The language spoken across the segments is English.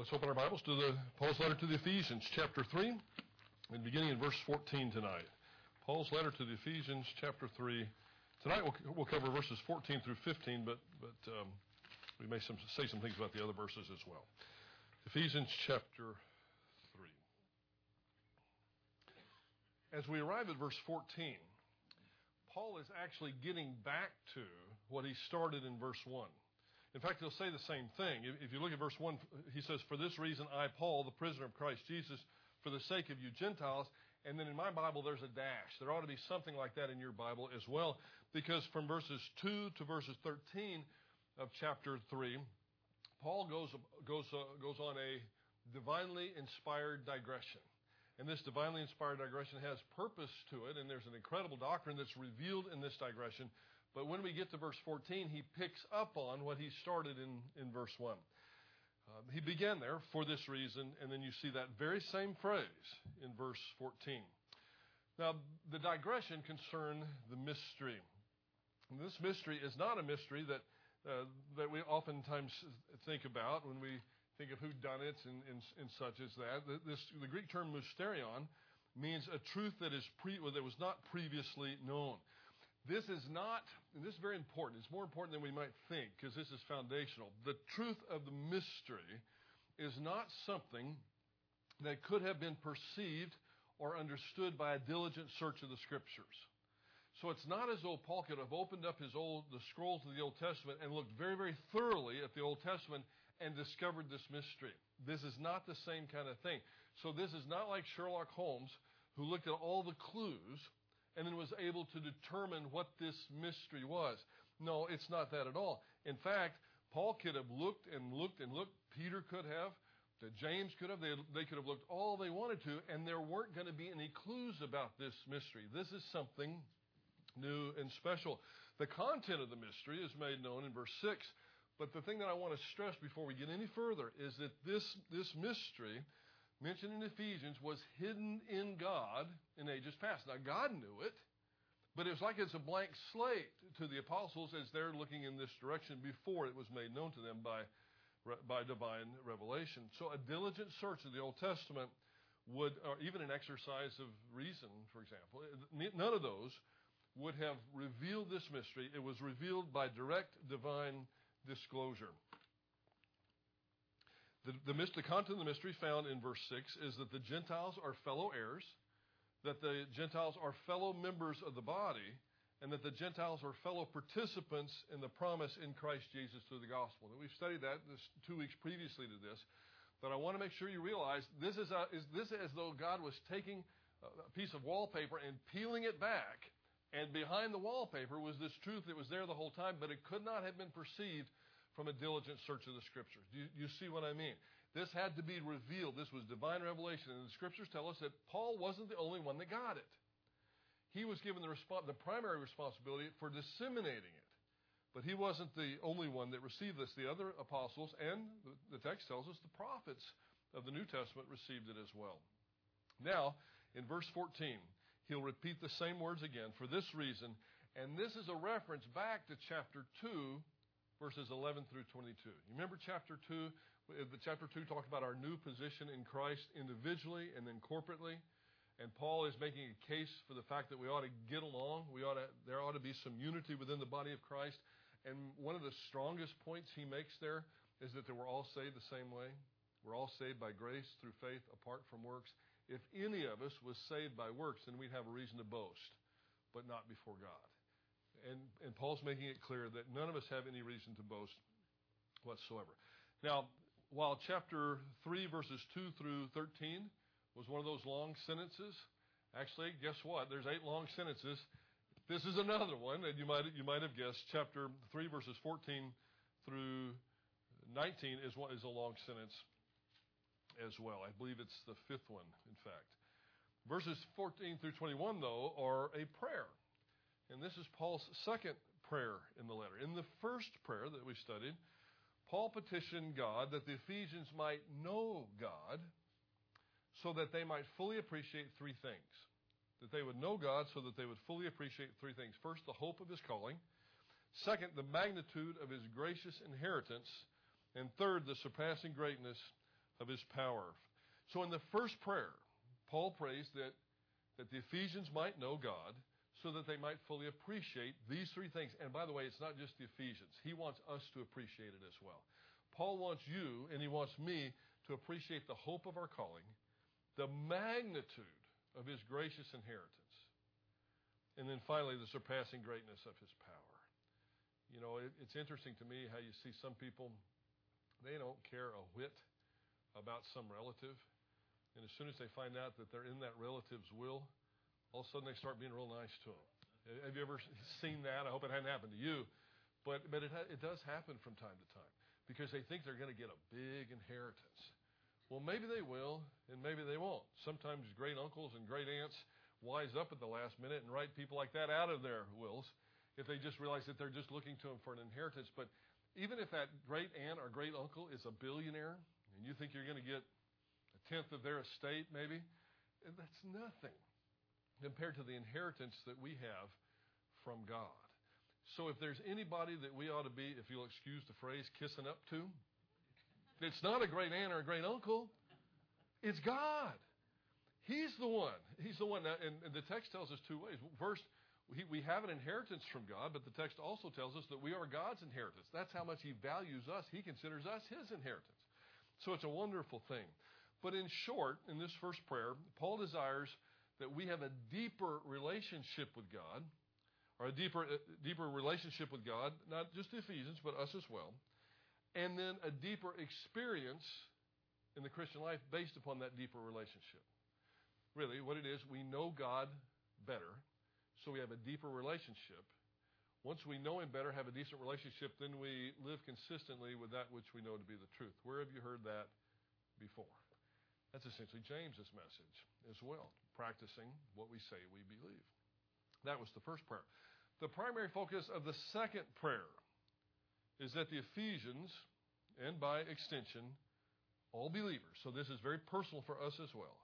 Let's open our Bibles to Paul's letter to the Ephesians, chapter 3, and beginning in verse 14 tonight. Paul's letter to the Ephesians, chapter 3. Tonight we'll cover verses 14 through 15, but we may say some things about the other verses as well. Ephesians chapter 3. As we arrive at verse 14, Paul is actually getting back to what he started in verse 1. In fact, he'll say the same thing. If you look at verse 1, he says, "For this reason I, Paul, the prisoner of Christ Jesus, for the sake of you Gentiles." And then in my Bible, there's a dash. There ought to be something like that in your Bible as well, because from verses 2 to verses 13 of chapter 3, Paul goes on a divinely inspired digression. And this divinely inspired digression has purpose to it, and there's an incredible doctrine that's revealed in this digression. But when we get to verse 14, he picks up on what he started in verse 1. He began there, "for this reason," and then you see that very same phrase in verse 14. Now, the digression concerned the mystery. And this mystery is not a mystery that we oftentimes think about when we think of whodunits and such as that. The Greek term mysterion means a truth that was not previously known. This is not, and this is very important, it's more important than we might think, because this is foundational. The truth of the mystery is not something that could have been perceived or understood by a diligent search of the Scriptures. So it's not as though Paul could have opened up the scrolls of the Old Testament and looked very, very thoroughly at the Old Testament and discovered this mystery. This is not the same kind of thing. So this is not like Sherlock Holmes, who looked at all the clues and then was able to determine what this mystery was. No, it's not that at all. In fact, Paul could have looked and looked and looked. Peter could have. James could have. They could have looked all they wanted to, and there weren't going to be any clues about this mystery. This is something new and special. The content of the mystery is made known in verse 6. But the thing that I want to stress before we get any further is that this mystery mentioned in Ephesians was hidden in God in ages past. Now, God knew it, but it was like it's a blank slate to the apostles as they're looking in this direction before it was made known to them by divine revelation. So a diligent search of the Old Testament or even an exercise of reason, for example, none of those would have revealed this mystery. It was revealed by direct divine disclosure. The content of the mystery found in verse 6 is that the Gentiles are fellow heirs, that the Gentiles are fellow members of the body, and that the Gentiles are fellow participants in the promise in Christ Jesus through the gospel. And we've studied that this 2 weeks previously to this, but I want to make sure you realize this is as though God was taking a piece of wallpaper and peeling it back, and behind the wallpaper was this truth that was there the whole time, but it could not have been perceived from a diligent search of the Scriptures. Do you see what I mean? This had to be revealed. This was divine revelation. And the Scriptures tell us that Paul wasn't the only one that got it. He was given the primary responsibility for disseminating it. But he wasn't the only one that received this. The other apostles and, the text tells us, the prophets of the New Testament received it as well. Now, in verse 14, he'll repeat the same words again, "for this reason," and this is a reference back to chapter 2, verses 11 through 22. You remember chapter 2? The chapter 2 talked about our new position in Christ individually and then corporately. And Paul is making a case for the fact that we ought to get along. There ought to be some unity within the body of Christ. And one of the strongest points he makes there is that we're all saved the same way. We're all saved by grace through faith apart from works. If any of us was saved by works, then we'd have a reason to boast, but not before God. And Paul's making it clear that none of us have any reason to boast whatsoever. Now, while chapter 3, verses 2 through 13 was one of those long sentences, actually, guess what? There's 8 long sentences. This is another one, and you might have guessed. Chapter 3, verses 14 through 19 is a long sentence as well. I believe it's the 5th one, in fact. Verses 14 through 21, though, are a prayer. And this is Paul's second prayer in the letter. In the first prayer that we studied, Paul petitioned God that the Ephesians might know God so that they might fully appreciate 3 things. That they would know God so that they would fully appreciate 3 things. First, the hope of his calling. Second, the magnitude of his gracious inheritance. And third, the surpassing greatness of his power. So in the first prayer, Paul prays that the Ephesians might know God so that they might fully appreciate these three things. And by the way, it's not just the Ephesians. He wants us to appreciate it as well. Paul wants you and he wants me to appreciate the hope of our calling, the magnitude of his gracious inheritance, and then finally the surpassing greatness of his power. You know, it's interesting to me how you see some people, they don't care a whit about some relative. And as soon as they find out that they're in that relative's will, all of a sudden they start being real nice to them. Have you ever seen that? I hope it hadn't happened to you. But it does happen from time to time because they think they're going to get a big inheritance. Well, maybe they will and maybe they won't. Sometimes great uncles and great aunts wise up at the last minute and write people like that out of their wills if they just realize that they're just looking to them for an inheritance. But even if that great aunt or great uncle is a billionaire and you think you're going to get a tenth of their estate maybe, that's nothing compared to the inheritance that we have from God. So if there's anybody that we ought to be, if you'll excuse the phrase, kissing up to, it's not a great aunt or a great uncle. It's God. He's the one. He's the one. And the text tells us two ways. First, we have an inheritance from God, but the text also tells us that we are God's inheritance. That's how much he values us. He considers us his inheritance. So it's a wonderful thing. But in short, in this first prayer, Paul desires that we have a deeper relationship with God, or a deeper relationship with God, not just the Ephesians, but us as well, and then a deeper experience in the Christian life based upon that deeper relationship. Really, what it is, we know God better, so we have a deeper relationship. Once we know him better, have a decent relationship, then we live consistently with that which we know to be the truth. Where have you heard that before? That's essentially James's message as well, practicing what we say we believe. That was the first prayer. The primary focus of the second prayer is that the Ephesians, and by extension, all believers, so this is very personal for us as well,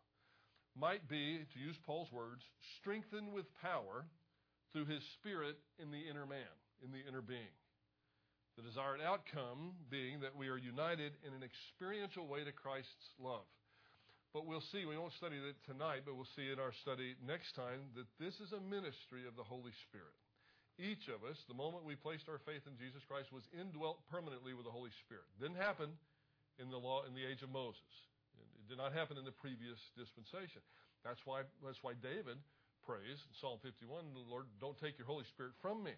might be, to use Paul's words, strengthened with power through his Spirit in the inner man, in the inner being. The desired outcome being that we are united in an experiential way to Christ's love. But we'll see, we won't study that tonight, but we'll see in our study next time that this is a ministry of the Holy Spirit. Each of us, the moment we placed our faith in Jesus Christ, was indwelt permanently with the Holy Spirit. Didn't happen in the law in the age of Moses. It did not happen in the previous dispensation. That's why David prays in Psalm 51, Lord, don't take your Holy Spirit from me.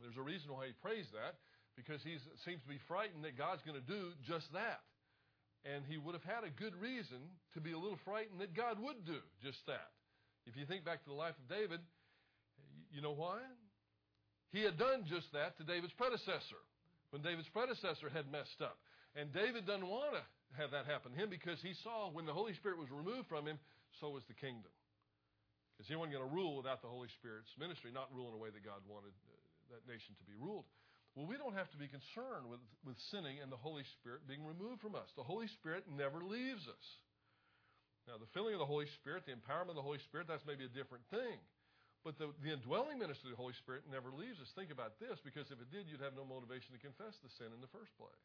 There's a reason why he prays that, because he seems to be frightened that God's going to do just that. And he would have had a good reason to be a little frightened that God would do just that. If you think back to the life of David, you know why? He had done just that to David's predecessor, when David's predecessor had messed up. And David doesn't want to have that happen to him because he saw when the Holy Spirit was removed from him, so was the kingdom. Because he wasn't going to rule without the Holy Spirit's ministry, not rule in a way that God wanted that nation to be ruled. Well, we don't have to be concerned with sinning and the Holy Spirit being removed from us. The Holy Spirit never leaves us. Now, the filling of the Holy Spirit, the empowerment of the Holy Spirit, that's maybe a different thing. But the indwelling ministry of the Holy Spirit never leaves us. Think about this, because if it did, you'd have no motivation to confess the sin in the first place.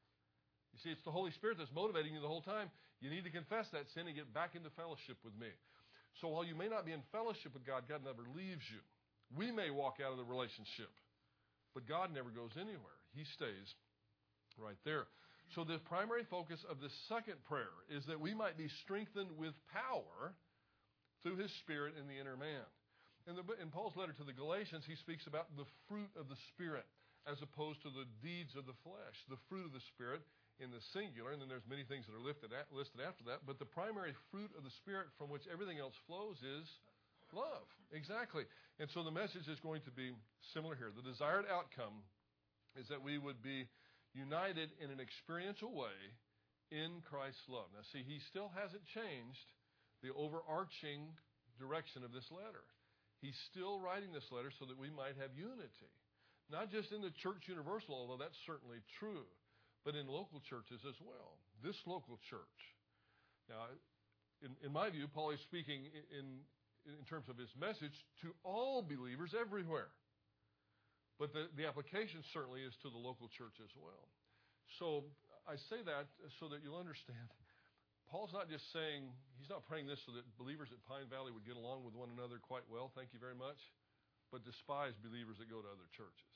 You see, it's the Holy Spirit that's motivating you the whole time. You need to confess that sin and get back into fellowship with me. So while you may not be in fellowship with God, God never leaves you. We may walk out of the relationship, but God never goes anywhere. He stays right there. So the primary focus of this second prayer is that we might be strengthened with power through his Spirit in the inner man. In Paul's letter to the Galatians, he speaks about the fruit of the Spirit as opposed to the deeds of the flesh. The fruit of the Spirit in the singular, and then there's many things that are listed after that, but the primary fruit of the Spirit from which everything else flows is love. Exactly. And so the message is going to be similar here. The desired outcome is that we would be united in an experiential way in Christ's love. Now see, he still hasn't changed the overarching direction of this letter. He's still writing this letter so that we might have unity. Not just in the church universal, although that's certainly true, but in local churches as well. This local church. Now, in my view, Paul is speaking in terms of his message, to all believers everywhere. But the application certainly is to the local church as well. So I say that so that you'll understand Paul's not just saying, he's not praying this so that believers at Pine Valley would get along with one another quite well, thank you very much, but despise believers that go to other churches.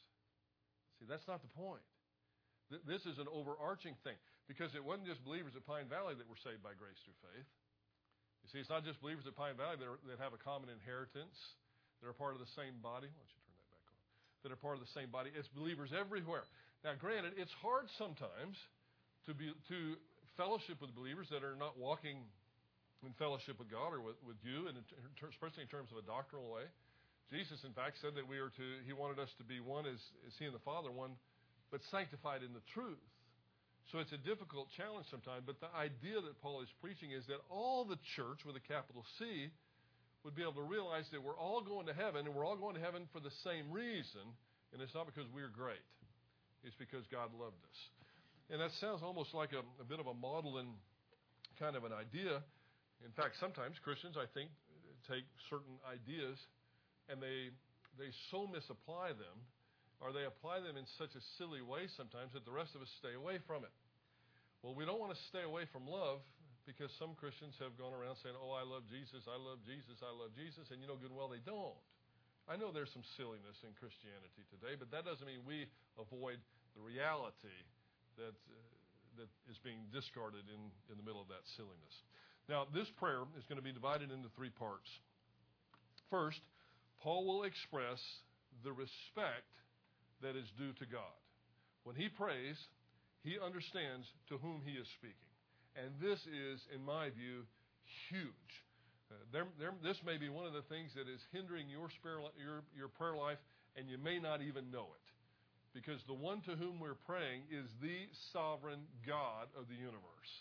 See, that's not the point. This is an overarching thing, because it wasn't just believers at Pine Valley that were saved by grace through faith. You see, it's not just believers at Pine Valley that have a common inheritance, that are part of the same body. Why don't you turn that back on? That are part of the same body. It's believers everywhere. Now, granted, it's hard sometimes to fellowship with believers that are not walking in fellowship with God or with you, and especially in terms of a doctrinal way. Jesus, in fact, said that he wanted us to be one as he and the Father one, but sanctified in the truth. So it's a difficult challenge sometimes, but the idea that Paul is preaching is that all the church, with a capital C, would be able to realize that we're all going to heaven, and we're all going to heaven for the same reason, and it's not because we're great. It's because God loved us. And that sounds almost like a bit of a model and kind of an idea. In fact, sometimes Christians, I think, take certain ideas and they so misapply them, or they apply them in such a silly way sometimes that the rest of us stay away from it. Well, we don't want to stay away from love, because some Christians have gone around saying, oh, I love Jesus, I love Jesus, I love Jesus, and you know good and well they don't. I know there's some silliness in Christianity today, but that doesn't mean we avoid the reality that is being discarded in the middle of that silliness. Now, this prayer is going to be divided into three parts. First, Paul will express the respect that is due to God. When he prays, he understands to whom he is speaking. And this is, in my view, huge. This may be one of the things that is hindering your prayer life, and you may not even know it. Because the one to whom we're praying is the sovereign God of the universe.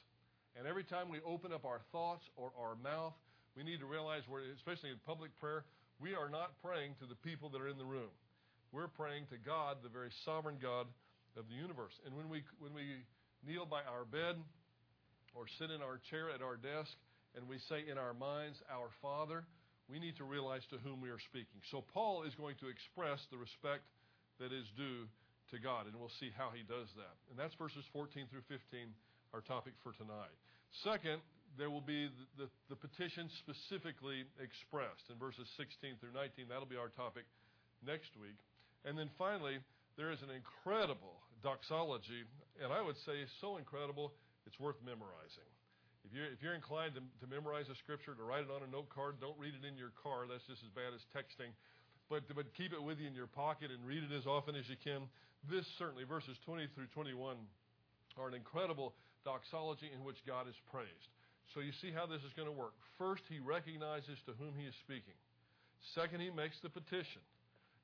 And every time we open up our thoughts or our mouth, we need to realize, especially in public prayer, we are not praying to the people that are in the room. We're praying to God, the very sovereign God of the universe. And when we kneel by our bed or sit in our chair at our desk and we say in our minds, our Father, we need to realize to whom we are speaking. So Paul is going to express the respect that is due to God, and we'll see how he does that. And that's verses 14 through 15, our topic for tonight. Second, there will be the petition specifically expressed in verses 16 through 19. That'll be our topic next week. And then finally, there is an incredible doxology, and I would say so incredible, it's worth memorizing. If you're inclined to memorize a scripture, to write it on a note card, don't read it in your car. That's just as bad as texting. But keep it with you in your pocket and read it as often as you can. This certainly, verses 20 through 21, are an incredible doxology in which God is praised. So you see how this is going to work. First, he recognizes to whom he is speaking. Second, he makes the petition.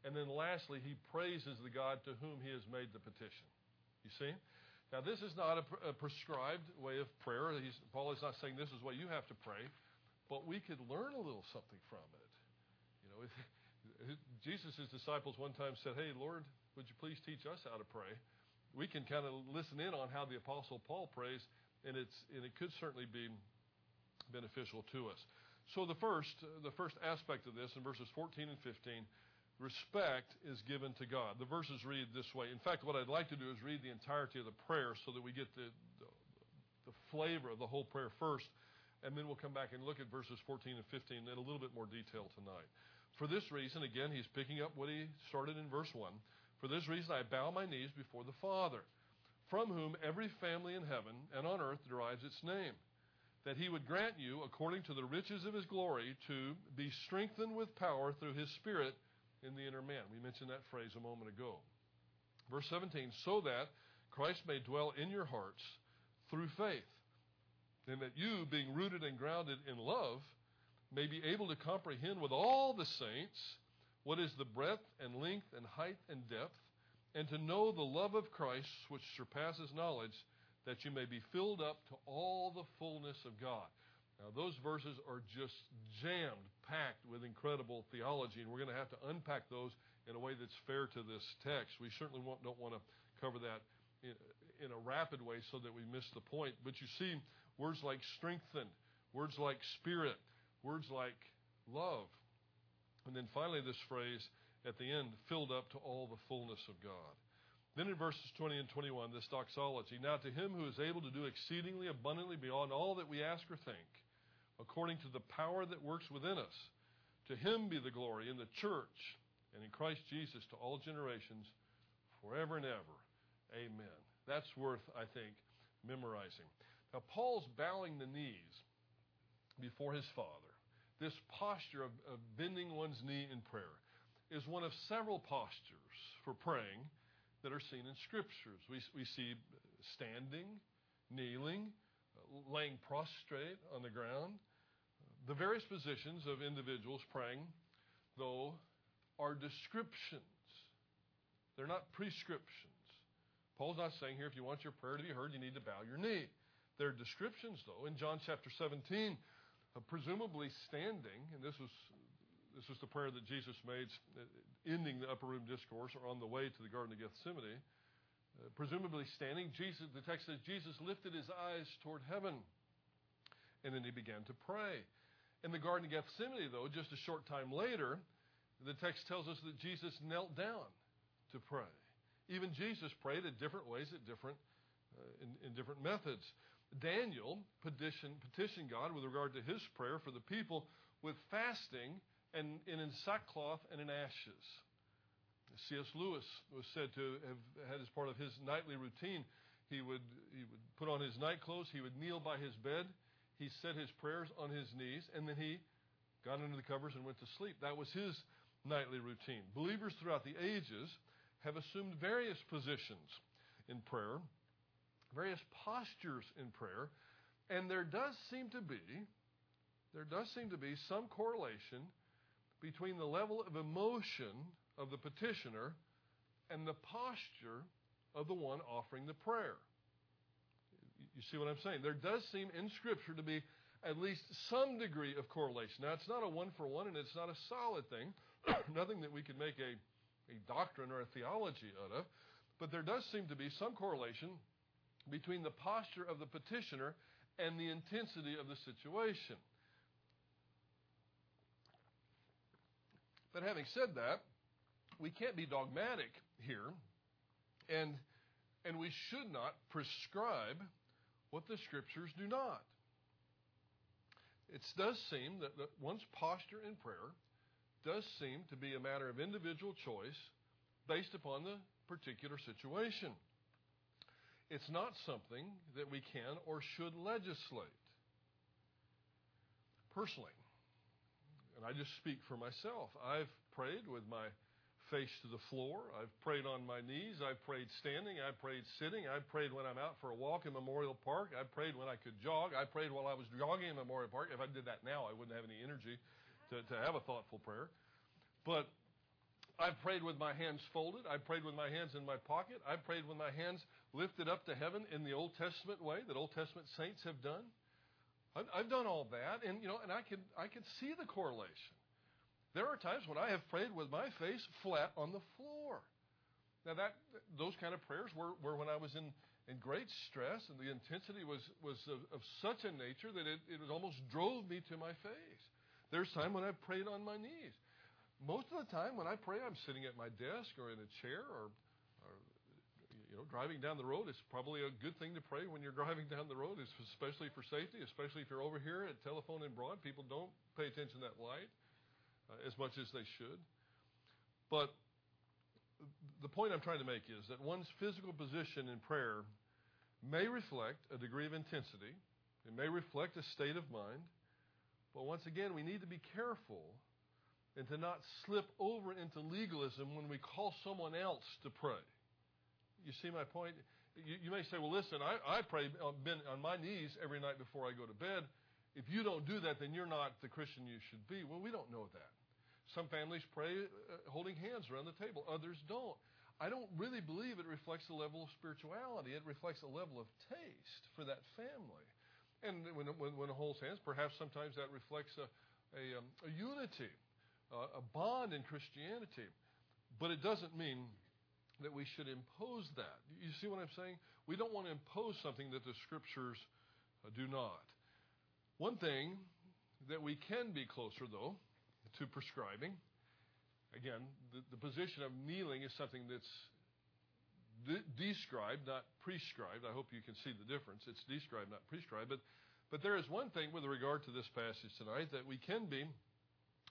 And then lastly, he praises the God to whom he has made the petition. You see? Now, this is not a prescribed way of prayer. Paul is not saying this is what you have to pray, but we could learn a little something from it. You know, Jesus' disciples one time said, hey, Lord, would you please teach us how to pray? We can kind of listen in on how the Apostle Paul prays, and it could certainly be beneficial to us. So the first aspect of this in verses 14 and 15, respect is given to God. The verses read this way. In fact, what I'd like to do is read the entirety of the prayer so that we get the flavor of the whole prayer first, and then we'll come back and look at verses 14 and 15 in a little bit more detail tonight. For this reason, again, he's picking up what he started in verse 1. For this reason, I bow my knees before the Father, from whom every family in heaven and on earth derives its name, that he would grant you, according to the riches of his glory, to be strengthened with power through his Spirit in the inner man. We mentioned that phrase a moment ago. Verse 17, so that Christ may dwell in your hearts through faith, and that you, being rooted and grounded in love, may be able to comprehend with all the saints what is the breadth and length and height and depth, and to know the love of Christ which surpasses knowledge, that you may be filled up to all the fullness of God. Now, those verses are just jammed, packed with incredible theology, and we're going to have to unpack those in a way that's fair to this text. We certainly don't want to cover that in a rapid way so that we miss the point. But you see words like strengthened, words like spirit, words like love. And then finally this phrase at the end, filled up to all the fullness of God. Then in verses 20 and 21, this doxology. Now to him who is able to do exceedingly abundantly beyond all that we ask or think, according to the power that works within us, to him be the glory in the church and in Christ Jesus to all generations forever and ever. Amen. That's worth, I think, memorizing. Now Paul's bowing the knees before his Father. This posture of bending one's knee in prayer is one of several postures for praying that are seen in scriptures. We see standing, kneeling, laying prostrate on the ground. The various positions of individuals praying, though, are descriptions. They're not prescriptions. Paul's not saying here, if you want your prayer to be heard, you need to bow your knee. They're descriptions, though. In John chapter 17, presumably standing, and this was the prayer that Jesus made ending the upper room discourse or on the way to the Garden of Gethsemane. Presumably standing, Jesus, the text says, Jesus lifted his eyes toward heaven, and then he began to pray. In the Garden of Gethsemane, though, just a short time later, the text tells us that Jesus knelt down to pray. Even Jesus prayed in different ways, at different in different methods. Daniel petitioned God with regard to his prayer for the people with fasting and in sackcloth and in ashes. C.S. Lewis was said to have had as part of his nightly routine, he would put on his night clothes, he would kneel by his bed, he said his prayers on his knees, and then he got under the covers and went to sleep. That was his nightly routine. Believers throughout the ages have assumed various positions in prayer, various postures in prayer, and there does seem to be some correlation between the level of emotion of the petitioner and the posture of the one offering the prayer. You see what I'm saying? There does seem in Scripture to be at least some degree of correlation. Now, it's not a one-for-one, and it's not a solid thing, nothing that we could make a doctrine or a theology out of, but there does seem to be some correlation between the posture of the petitioner and the intensity of the situation. But having said that, we can't be dogmatic here, and we should not prescribe what the Scriptures do not. It does seem that one's posture in prayer does seem to be a matter of individual choice based upon the particular situation. It's not something that we can or should legislate. Personally, and I just speak for myself, I've prayed with my face to the floor. I've prayed on my knees. I've prayed standing. I've prayed sitting. I've prayed when I'm out for a walk in Memorial Park. I've prayed when I could jog. I prayed while I was jogging in Memorial Park. If I did that now, I wouldn't have any energy to have a thoughtful prayer. But I've prayed with my hands folded. I've prayed with my hands in my pocket. I've prayed with my hands lifted up to heaven in the Old Testament way that Old Testament saints have done. I've done all that, and I can see the correlation. There are times when I have prayed with my face flat on the floor. Now, those kind of prayers were when I was in great stress, and the intensity was of such a nature that it almost drove me to my face. There's time when I prayed on my knees. Most of the time when I pray, I'm sitting at my desk or in a chair or driving down the road. It's probably a good thing to pray when you're driving down the road, especially for safety, especially if you're over here at Telephone and Broad. People don't pay attention to that light as much as they should. But the point I'm trying to make is that one's physical position in prayer may reflect a degree of intensity. It may reflect a state of mind. But once again, we need to be careful and to not slip over into legalism when we call someone else to pray. You see my point? You may say, well, listen, I pray on my knees every night before I go to bed. If you don't do that, then you're not the Christian you should be. Well, we don't know that. Some families pray holding hands around the table. Others don't. I don't really believe it reflects a level of spirituality. It reflects a level of taste for that family. And when it holds hands, perhaps sometimes that reflects a unity, a bond in Christianity. But it doesn't mean that we should impose that. You see what I'm saying? We don't want to impose something that the Scriptures do not. One thing that we can be closer, though, to prescribing, again, the position of kneeling is something that's described, not prescribed. I hope you can see the difference. It's described, not prescribed. But there is one thing with regard to this passage tonight that we can be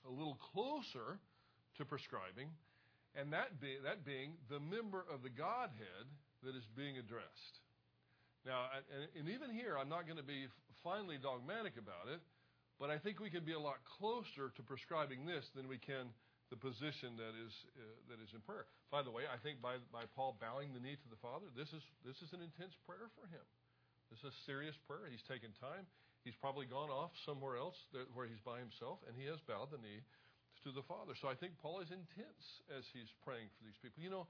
a little closer to prescribing, and that being the member of the Godhead that is being addressed. Now, and even here, I'm not going to be finely dogmatic about it, but I think we can be a lot closer to prescribing this than we can the position that is in prayer. By the way, I think by Paul bowing the knee to the Father, this is an intense prayer for him. This is a serious prayer. He's taken time. He's probably gone off somewhere else where he's by himself, and he has bowed the knee to the Father. So I think Paul is intense as he's praying for these people. You know,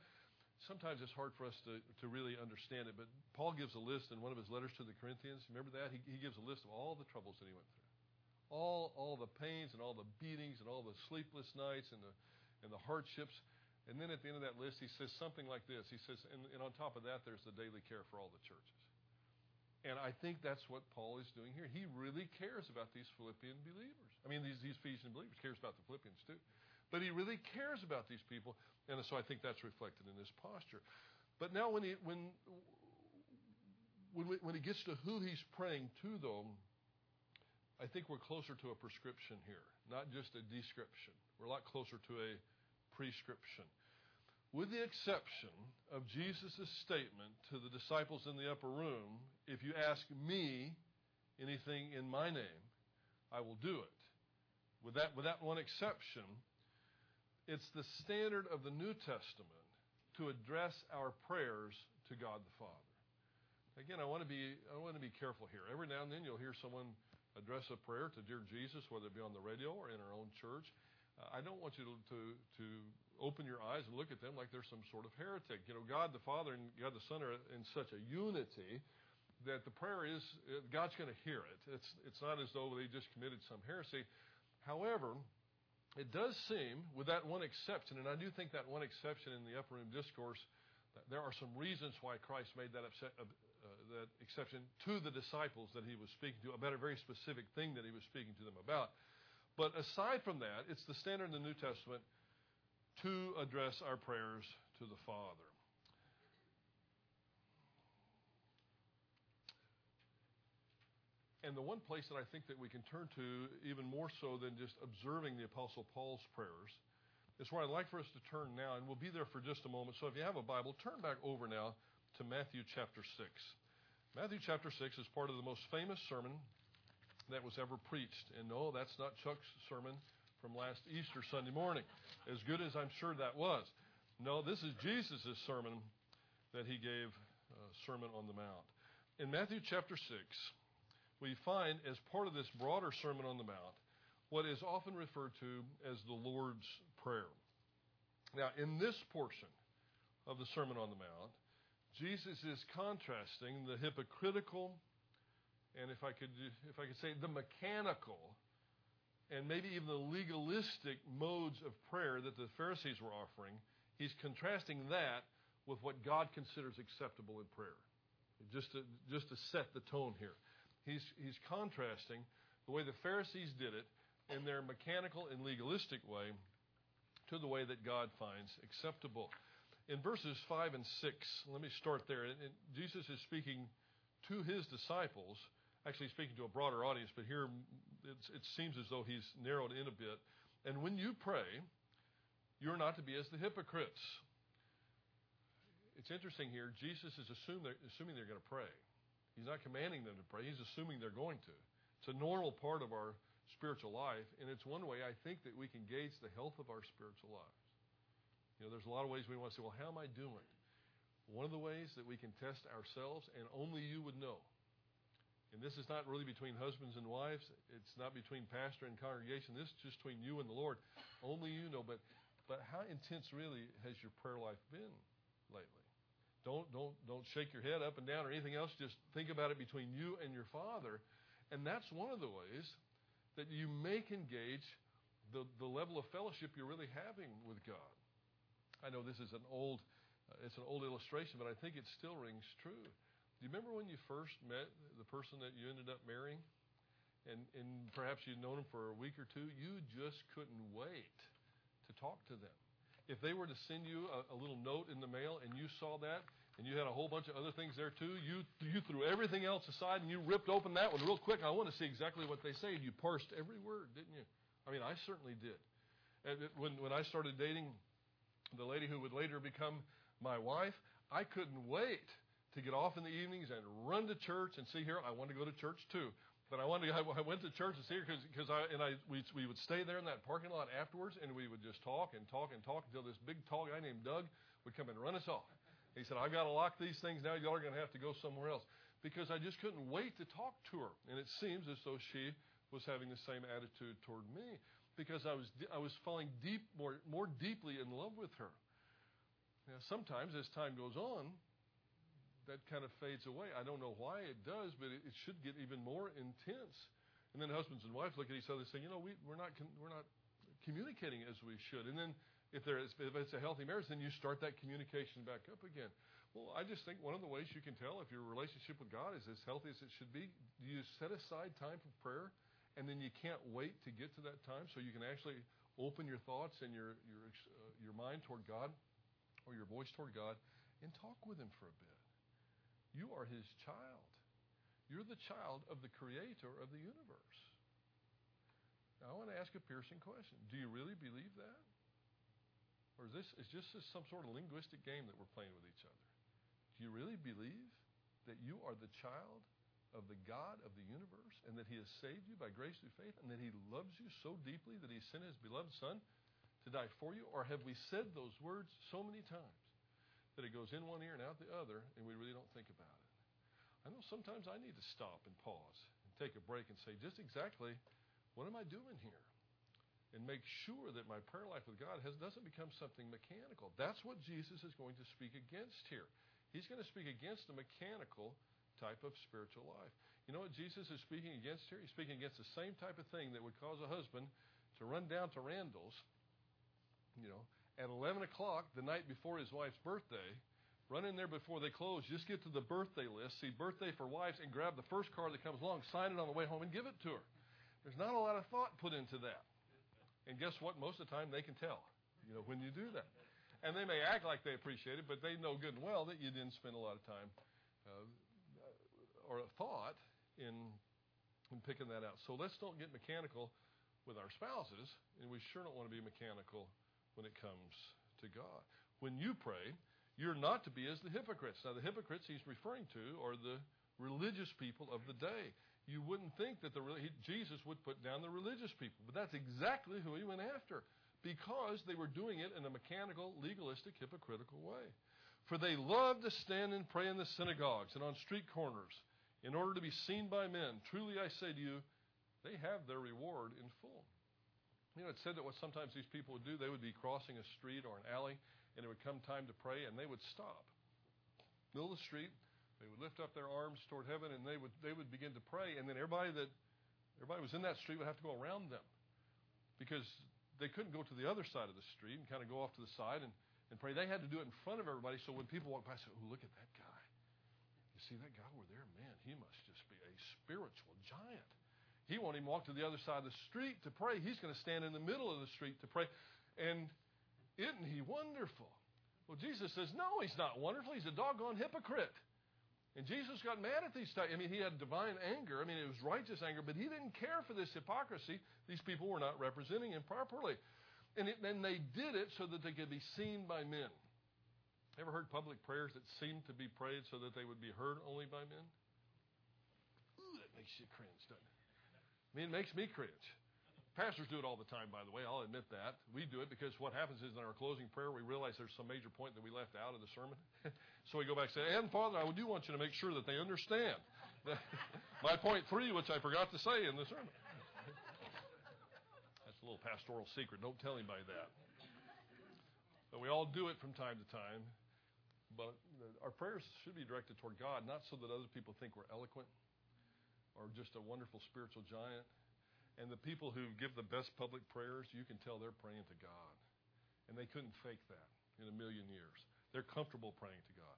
sometimes it's hard for us to really understand it, but Paul gives a list in one of his letters to the Corinthians. Remember that? He gives a list of all the troubles that he went through. All the pains and all the beatings and all the sleepless nights and the hardships. And then at the end of that list, he says something like this. He says, and on top of that, there's the daily care for all the churches. And I think that's what Paul is doing here. He really cares about these Philippian believers. I mean, these Ephesian believers. He cares about the Philippians too. But he really cares about these people. And so I think that's reflected in his posture. But now when he gets to who he's praying to, though, I think we're closer to a prescription here, not just a description. We're a lot closer to a prescription. With the exception of Jesus' statement to the disciples in the upper room, if you ask me anything in my name, I will do it. With that one exception, it's the standard of the New Testament to address our prayers to God the Father. Again, I want to be careful here. Every now and then you'll hear someone address a prayer to Dear Jesus, whether it be on the radio or in our own church. I don't want you to open your eyes and look at them like they're some sort of heretic. You know, God the Father and God the Son are in such a unity that the prayer is, God's going to hear it. It's not as though they just committed some heresy. However, it does seem, with that one exception, and I do think that one exception in the upper room discourse, there are some reasons why Christ made that exception to the disciples that he was speaking to about a very specific thing that he was speaking to them about. But aside from that, it's the standard in the New Testament to address our prayers to the Father. And the one place that I think that we can turn to even more so than just observing the Apostle Paul's prayers is where I'd like for us to turn now, and we'll be there for just a moment. So if you have a Bible, turn back over now to Matthew chapter 6. Matthew chapter 6 is part of the most famous sermon that was ever preached. And no, that's not Chuck's sermon from last Easter Sunday morning, as good as I'm sure that was. No, this is Jesus' sermon that he gave, Sermon on the Mount. In Matthew chapter 6, we find as part of this broader Sermon on the Mount what is often referred to as the Lord's Prayer. Now, in this portion of the Sermon on the Mount, Jesus is contrasting the hypocritical and, if I could say, the mechanical and maybe even the legalistic modes of prayer that the Pharisees were offering. He's contrasting that with what God considers acceptable in prayer. Just to set the tone here. He's contrasting the way the Pharisees did it in their mechanical and legalistic way to the way that God finds acceptable. In verses 5 and 6, let me start there. And Jesus is speaking to his disciples, actually speaking to a broader audience, but here it seems as though he's narrowed in a bit. And when you pray, you're not to be as the hypocrites. It's interesting here, Jesus is assuming they're going to pray. He's not commanding them to pray. He's assuming they're going to. It's a normal part of our spiritual life, and it's one way I think that we can gauge the health of our spiritual lives. You know, there's a lot of ways we want to say, well, how am I doing? One of the ways that we can test ourselves, and only you would know, and this is not really between husbands and wives, it's not between pastor and congregation, this is just between you and the Lord. Only you know, but how intense really has your prayer life been lately? Don't shake your head up and down or anything else, just think about it between you and your Father, and that's one of the ways that you may engage the level of fellowship you're really having with God. I know this is an old illustration, but I think it still rings true. Do you remember when you first met the person that you ended up marrying? And perhaps you'd known them for a week or two. You just couldn't wait to talk to them. If they were to send you a little note in the mail and you saw that, and you had a whole bunch of other things there too. You threw everything else aside and you ripped open that one real quick. I want to see exactly what they say. You parsed every word, didn't you? I mean, I certainly did. And when I started dating the lady who would later become my wife, I couldn't wait to get off in the evenings and run to church and see her. I wanted to go to church too. But I went to church to see her because we would stay there in that parking lot afterwards, and we would just talk until this big tall guy named Doug would come and run us off. He said, "I've got to lock these things now. Y'all are going to have to go somewhere else." Because I just couldn't wait to talk to her. And it seems as though she was having the same attitude toward me, because I was falling more deeply in love with her. Now, sometimes as time goes on, that kind of fades away. I don't know why it does, but it should get even more intense. And then husbands and wives look at each other and say, "You know, we're not communicating as we should." And then if it's a healthy marriage, then you start that communication back up again. Well, I just think one of the ways you can tell if your relationship with God is as healthy as it should be, you set aside time for prayer, and then you can't wait to get to that time, so you can actually open your thoughts and your mind toward God, or your voice toward God, and talk with Him for a bit. You are His child. You're the child of the Creator of the universe. Now, I want to ask a piercing question. Do you really believe that? Or is this some sort of linguistic game that we're playing with each other? Do you really believe that you are the child of the God of the universe, and that He has saved you by grace through faith, and that He loves you so deeply that He sent His beloved Son to die for you? Or have we said those words so many times that it goes in one ear and out the other, and we really don't think about it? I know sometimes I need to stop and pause and take a break and say, just exactly what am I doing here? And make sure that my prayer life with God doesn't become something mechanical. That's what Jesus is going to speak against here. He's going to speak against the mechanical type of spiritual life. You know what Jesus is speaking against here? He's speaking against the same type of thing that would cause a husband to run down to Randall's, you know, at 11 o'clock the night before his wife's birthday, run in there before they close, just get to the birthday list, see birthday for wives, and grab the first card that comes along, sign it on the way home, and give it to her. There's not a lot of thought put into that. And guess what? Most of the time they can tell, you know, when you do that. And they may act like they appreciate it, but they know good and well that you didn't spend a lot of time or thought in picking that out. So let's don't get mechanical with our spouses, and we sure don't want to be mechanical when it comes to God. When you pray, you're not to be as the hypocrites. Now, the hypocrites he's referring to are the religious people of the day. You wouldn't think that Jesus would put down the religious people, but that's exactly who he went after, because they were doing it in a mechanical, legalistic, hypocritical way. For they love to stand and pray in the synagogues and on street corners in order to be seen by men. Truly, I say to you, they have their reward in full. You know, it said that what sometimes these people would do, they would be crossing a street or an alley, and it would come time to pray, and they would stop. Middle of the street, they would lift up their arms toward heaven, and they would begin to pray, and then everybody was in that street would have to go around them, because they couldn't go to the other side of the street and kind of go off to the side and pray. They had to do it in front of everybody, so when people walked by, they said, "Oh, look at that guy. You see that guy over there? Man, he must just be a spiritual giant. He won't even walk to the other side of the street to pray. He's going to stand in the middle of the street to pray. And isn't he wonderful?" Well, Jesus says, no, he's not wonderful. He's a doggone hypocrite. And Jesus got mad at these types. I mean, he had divine anger. I mean, it was righteous anger, but he didn't care for this hypocrisy. These people were not representing him properly. And they did it so that they could be seen by men. Ever heard public prayers that seemed to be prayed so that they would be heard only by men? Ooh, that makes you cringe, doesn't it? I mean, it makes me cringe. Pastors do it all the time, by the way. I'll admit that. We do it because what happens is in our closing prayer, we realize there's some major point that we left out of the sermon. So we go back and say, "And Father, I do want you to make sure that they understand my point 3, which I forgot to say in the sermon." That's a little pastoral secret. Don't tell anybody that. But we all do it from time to time. But our prayers should be directed toward God, not so that other people think we're eloquent or just a wonderful spiritual giant. And the people who give the best public prayers, you can tell they're praying to God. And they couldn't fake that in a million years. They're comfortable praying to God.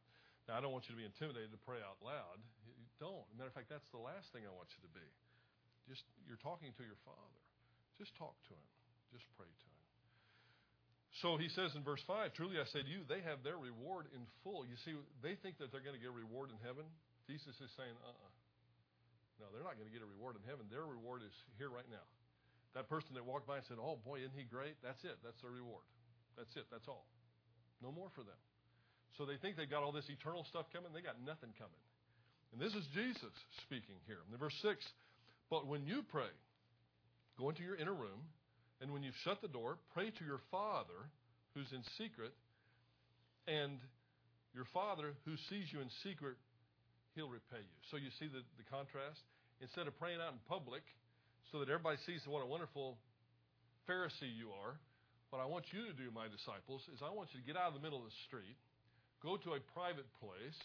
Now, I don't want you to be intimidated to pray out loud. You don't. As a matter of fact, that's the last thing I want you to be. You're talking to your Father. Just talk to Him. Just pray to Him. So he says in verse 5, truly I say to you, they have their reward in full. You see, they think that they're going to get a reward in heaven. Jesus is saying, no, they're not going to get a reward in heaven. Their reward is here right now. That person that walked by and said, oh boy, isn't he great? That's it. That's their reward. That's it. That's all. No more for them. So they think they've got all this eternal stuff coming. They got nothing coming. And this is Jesus speaking here. In verse 6, but when you pray, go into your inner room, and when you've shut the door, pray to your Father who's in secret, and your Father who sees you in secret, he'll repay you. So you see the contrast? Instead of praying out in public so that everybody sees what a wonderful Pharisee you are, what I want you to do, my disciples, is I want you to get out of the middle of the street, go to a private place,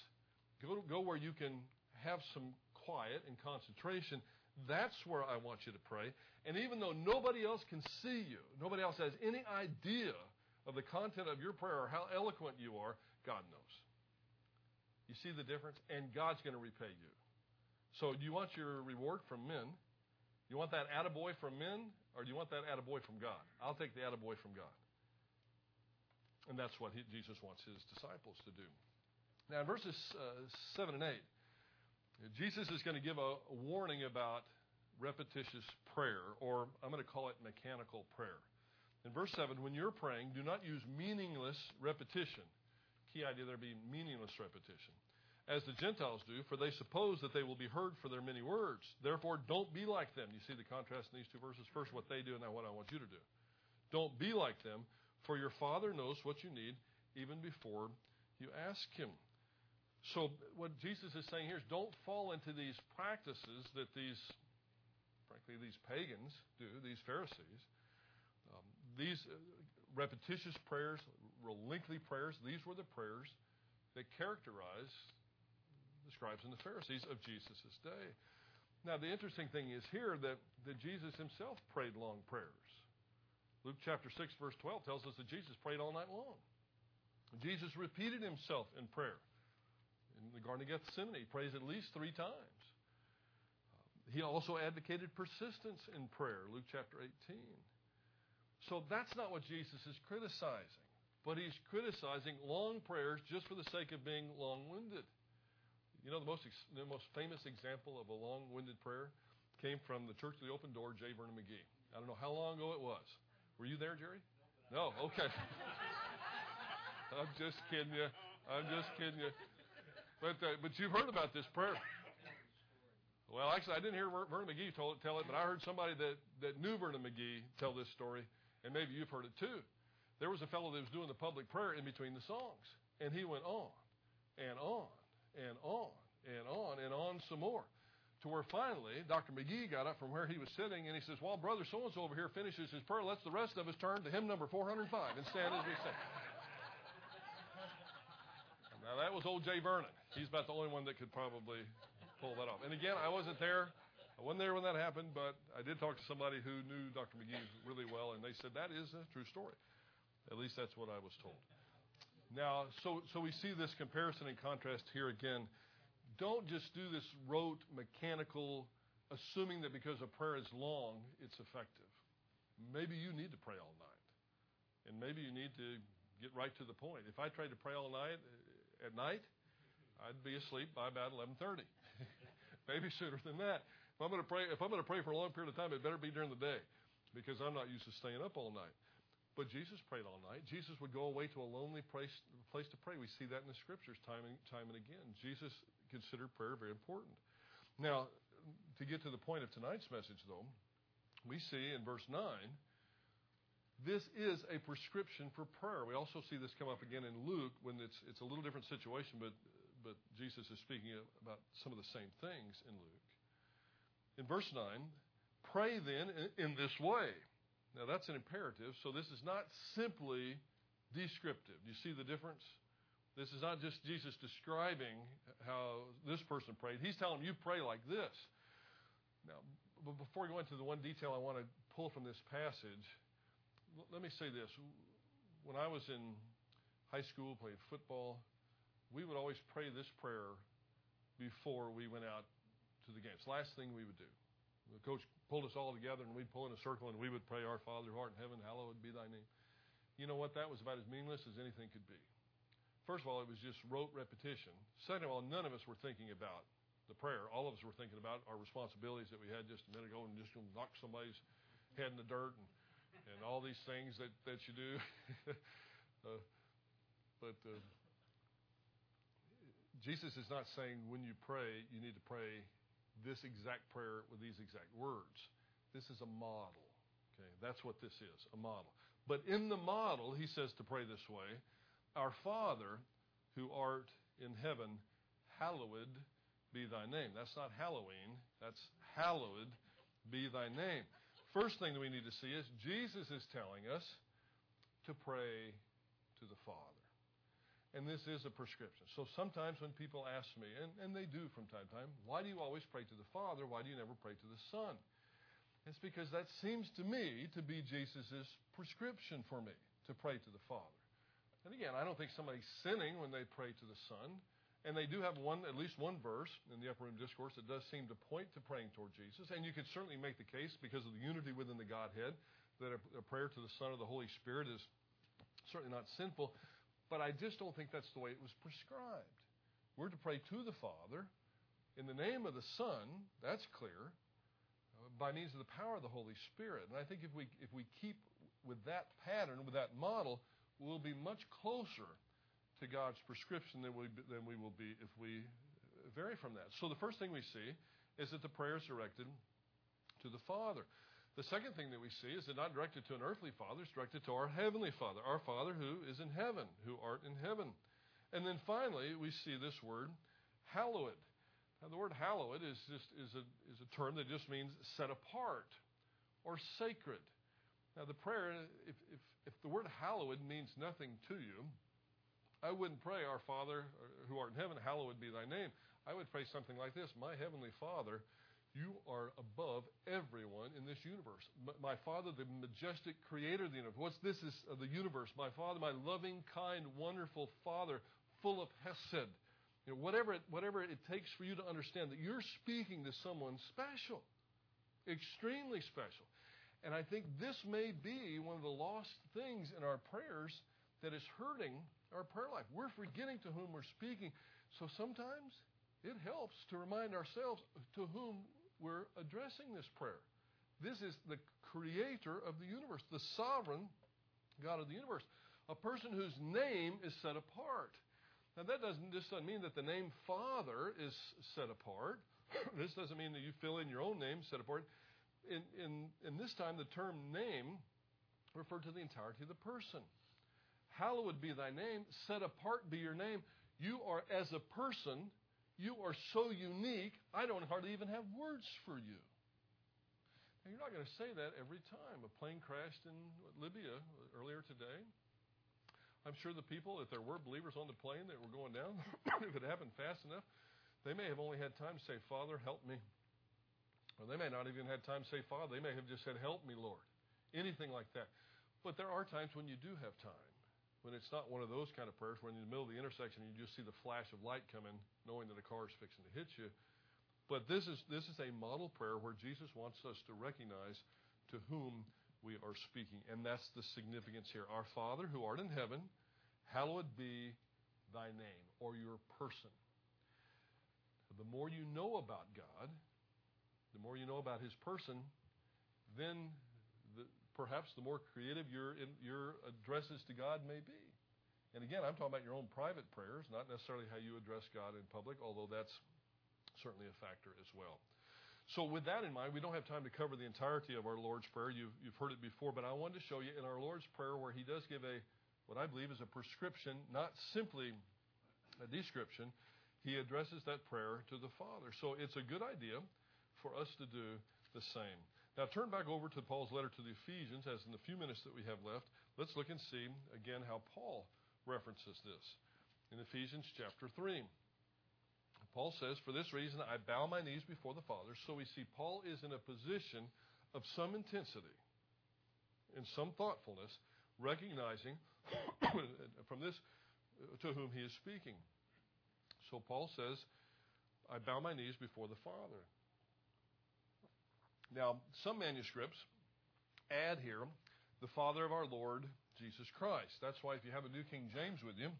go where you can have some quiet and concentration. That's where I want you to pray. And even though nobody else can see you, nobody else has any idea of the content of your prayer or how eloquent you are, God knows. You see the difference? And God's going to repay you. So do you want your reward from men? You want that attaboy from men, or do you want that attaboy from God? I'll take the attaboy from God. And that's what Jesus wants his disciples to do. Now, in verses 7 and 8, Jesus is going to give a warning about repetitious prayer, or I'm going to call it mechanical prayer. In verse 7, when you're praying, do not use meaningless repetition. Key idea there being meaningless repetition. As the Gentiles do, for they suppose that they will be heard for their many words. Therefore, don't be like them. You see the contrast in these two verses? First, what they do, and now what I want you to do. Don't be like them, for your Father knows what you need even before you ask him. So what Jesus is saying here is don't fall into these practices that these pagans do, these Pharisees. These repetitious prayers, lengthy prayers, these were the prayers that characterized the scribes and the Pharisees of Jesus' day. Now, the interesting thing is here that Jesus himself prayed long prayers. Luke chapter 6, verse 12 tells us that Jesus prayed all night long. Jesus repeated himself in prayer. In the Garden of Gethsemane, he prays at least 3 times. He also advocated persistence in prayer, Luke chapter 18. So that's not what Jesus is criticizing, but he's criticizing long prayers just for the sake of being long-winded. You know, the most famous example of a long-winded prayer came from the Church of the Open Door, J. Vernon McGee. I don't know how long ago it was. Were you there, Jerry? No? Okay. I'm just kidding you. But you've heard about this prayer. Well, actually, I didn't hear Vernon McGee tell it, but I heard somebody that knew Vernon McGee tell this story, and maybe you've heard it too. There was a fellow that was doing the public prayer in between the songs, and he went on and on and on and on and on some more, to where finally Dr. McGee got up from where he was sitting, and he says, well, brother so-and-so over here finishes his prayer. Let's the rest of us turn to hymn number 405 and stand as we sing. Now, that was old J. Vernon. He's about the only one that could probably pull that off. And again, I wasn't there. I wasn't there when that happened, but I did talk to somebody who knew Dr. McGee really well, and they said that is a true story. At least that's what I was told. Now, so we see this comparison and contrast here again. Don't just do this rote, mechanical, assuming that because a prayer is long, it's effective. Maybe you need to pray all night, and maybe you need to get right to the point. If I tried to pray all night, at night, I'd be asleep by about 11:30, maybe sooner than that. If I'm going to pray for a long period of time, it better be during the day, because I'm not used to staying up all night. But Jesus prayed all night. Jesus would go away to a lonely place to pray. We see that in the Scriptures time and again. Jesus considered prayer very important. Now, to get to the point of tonight's message, though, we see in verse 9. This is a prescription for prayer. We also see this come up again in Luke when it's a little different situation, but Jesus is speaking about some of the same things in Luke. In verse 9, pray then in this way. Now that's an imperative, so this is not simply descriptive. Do you see the difference? This is not just Jesus describing how this person prayed. He's telling them, you pray like this. Now, but before we go into the one detail I want to pull from this passage, let me say this. When I was in high school, played football, we would always pray this prayer before we went out to the games. Last thing we would do. The coach pulled us all together, and we'd pull in a circle, and we would pray, Our Father who art in heaven, hallowed be thy name. you know what, that was about as meaningless as anything could be. First of all, it was just rote repetition. Second of all, none of us were thinking about the prayer. All of us were thinking about our responsibilities that we had just a minute ago and just going to knock somebody's head in the dirt and all these things that you do. But Jesus is not saying when you pray, you need to pray this exact prayer with these exact words. This is a model. Okay, that's what this is, a model. But in the model, he says to pray this way, Our Father, who art in heaven, hallowed be thy name. That's not Halloween. That's hallowed be thy name. First thing that we need to see is Jesus is telling us to pray to the Father. And this is a prescription. So sometimes when people ask me, and they do from time to time, why do you always pray to the Father? Why do you never pray to the Son? It's because that seems to me to be Jesus' prescription for me, to pray to the Father. And again, I don't think somebody's sinning when they pray to the Son. And they do have at least one verse in the Upper Room Discourse that does seem to point to praying toward Jesus. And you could certainly make the case, because of the unity within the Godhead, that a prayer to the Son or the Holy Spirit is certainly not sinful. But I just don't think that's the way it was prescribed. We're to pray to the Father in the name of the Son, that's clear, by means of the power of the Holy Spirit. And I think if we keep with that pattern, with that model, we'll be much closer to God's prescription than we will be if we vary from that. So the first thing we see is that the prayer is directed to the Father. The second thing that we see is that not directed to an earthly Father, it's directed to our heavenly Father, our Father who is in heaven, who art in heaven. And then finally, we see this word, hallowed. Now the word hallowed is a term that just means set apart or sacred. Now the prayer, if the word hallowed means nothing to you, I wouldn't pray, Our Father who art in heaven, hallowed be thy name. I would pray something like this, My heavenly Father, you are above everyone in this universe. My Father, the majestic creator of the universe. What's this is of the universe? My Father, my loving, kind, wonderful Father, full of hesed. You know, whatever it takes for you to understand that you're speaking to someone special, extremely special. And I think this may be one of the lost things in our prayers that is hurting our prayer life. We're forgetting to whom we're speaking. So sometimes it helps to remind ourselves to whom we're addressing this prayer. This is the creator of the universe, the sovereign God of the universe, a person whose name is set apart. Now that doesn't mean that the name Father is set apart. This doesn't mean that you fill in your own name, set apart. In this time, the term name referred to the entirety of the person. Hallowed be thy name, set apart be your name. You are, as a person, you are so unique, I don't hardly even have words for you. Now, you're not going to say that every time. A plane crashed in Libya earlier today. I'm sure the people, if there were believers on the plane that were going down, if it happened fast enough, they may have only had time to say, Father, help me. Or they may not even have time to say, Father. They may have just said, help me, Lord. Anything like that. But there are times when you do have time. When it's not one of those kind of prayers, when in the middle of the intersection you just see the flash of light come in, knowing that a car is fixing to hit you. But this is a model prayer where Jesus wants us to recognize to whom we are speaking. And that's the significance here. Our Father who art in heaven, hallowed be thy name, or your person. The more you know about God, the more you know about his person, then perhaps the more creative your addresses to God may be. And again, I'm talking about your own private prayers, not necessarily how you address God in public, although that's certainly a factor as well. So with that in mind, we don't have time to cover the entirety of our Lord's Prayer. You've heard it before, but I wanted to show you in our Lord's Prayer where he does give what I believe is a prescription, not simply a description. He addresses that prayer to the Father. So it's a good idea for us to do the same. Now turn back over to Paul's letter to the Ephesians, as in the few minutes that we have left, let's look and see again how Paul references this. In Ephesians chapter 3, Paul says, For this reason I bow my knees before the Father. So we see Paul is in a position of some intensity and some thoughtfulness, recognizing from this to whom he is speaking. So Paul says, I bow my knees before the Father. Now, some manuscripts add here the Father of our Lord Jesus Christ. That's why if you have a New King James with you,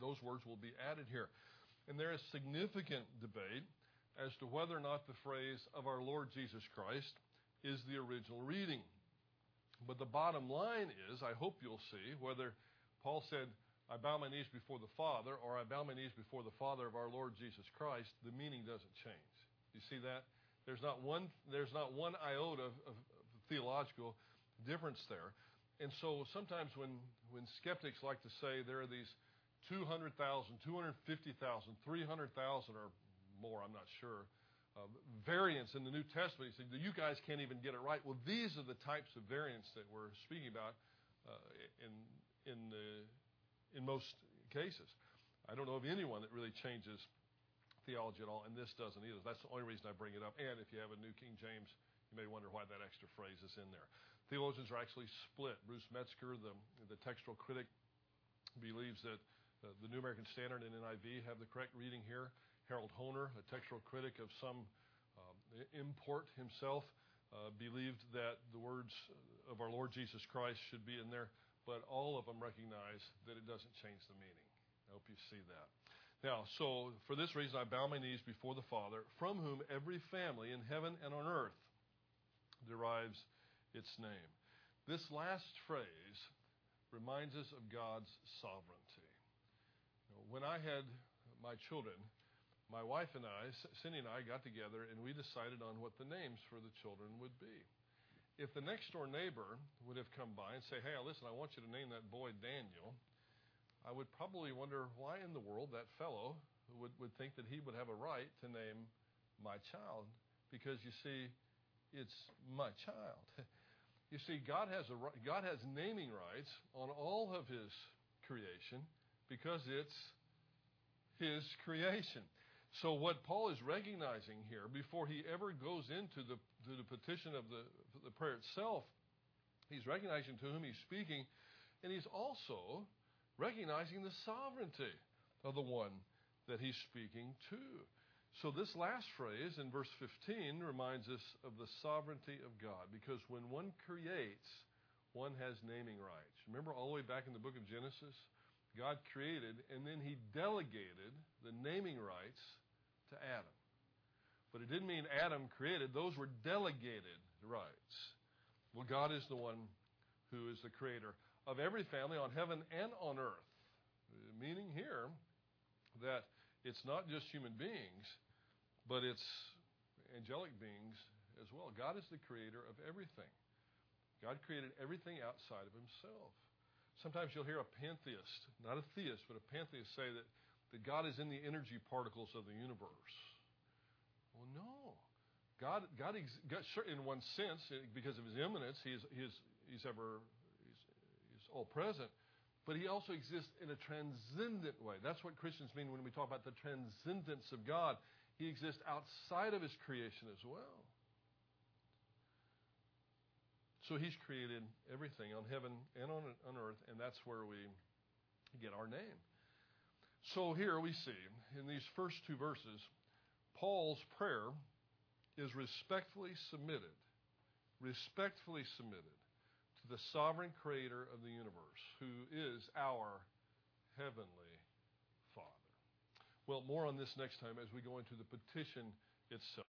those words will be added here. And there is significant debate as to whether or not the phrase of our Lord Jesus Christ is the original reading. But the bottom line is, I hope you'll see, whether Paul said, I bow my knees before the Father, or I bow my knees before the Father of our Lord Jesus Christ, the meaning doesn't change. You see that? There's not one iota of theological difference there. And so sometimes when skeptics like to say there are these 200,000, 250,000, 300,000 or more, I'm not sure, variants in the New Testament, you say, you guys can't even get it right. Well, these are the types of variants that we're speaking about in most cases. I don't know of anyone that really changes theology at all, and this doesn't either. That's the only reason I bring it up. And if you have a New King James, you may wonder why that extra phrase is in there. Theologians are actually split. Bruce Metzger, the textual critic, believes that the New American Standard and NIV have the correct reading here. Harold Honer, a textual critic of some import himself, believed that the words of our Lord Jesus Christ should be in there, but all of them recognize that it doesn't change the meaning. I hope you see that. Now, so for this reason, I bow my knees before the Father, from whom every family in heaven and on earth derives its name. This last phrase reminds us of God's sovereignty. When I had my children, my wife and I, Cindy and I, got together and we decided on what the names for the children would be. If the next door neighbor would have come by and say, hey, listen, I want you to name that boy Daniel, I would probably wonder why in the world that fellow would think that he would have a right to name my child, because, you see, it's my child. You see, God has naming rights on all of his creation because it's his creation. So what Paul is recognizing here, before he ever goes into the petition of the prayer itself, he's recognizing to whom he's speaking, and he's also recognizing the sovereignty of the one that he's speaking to. So this last phrase in verse 15 reminds us of the sovereignty of God, because when one creates, one has naming rights. Remember all the way back in the book of Genesis? God created, and then he delegated the naming rights to Adam. But it didn't mean Adam created. Those were delegated rights. Well, God is the one who is the creator of every family on heaven and on earth. Meaning here that it's not just human beings, but it's angelic beings as well. God is the creator of everything. God created everything outside of himself. Sometimes you'll hear a pantheist, not a theist, but a pantheist say that God is in the energy particles of the universe. Well, no. God sure, in one sense, because of his immanence, he's all present, but he also exists in a transcendent way. That's what Christians mean when we talk about the transcendence of God. He exists outside of his creation as well. So he's created everything on heaven and on earth, and that's where we get our name. So here we see, in these first two verses, Paul's prayer is respectfully submitted to the sovereign creator of the universe, who is our heavenly Father. Well, more on this next time as we go into the petition itself.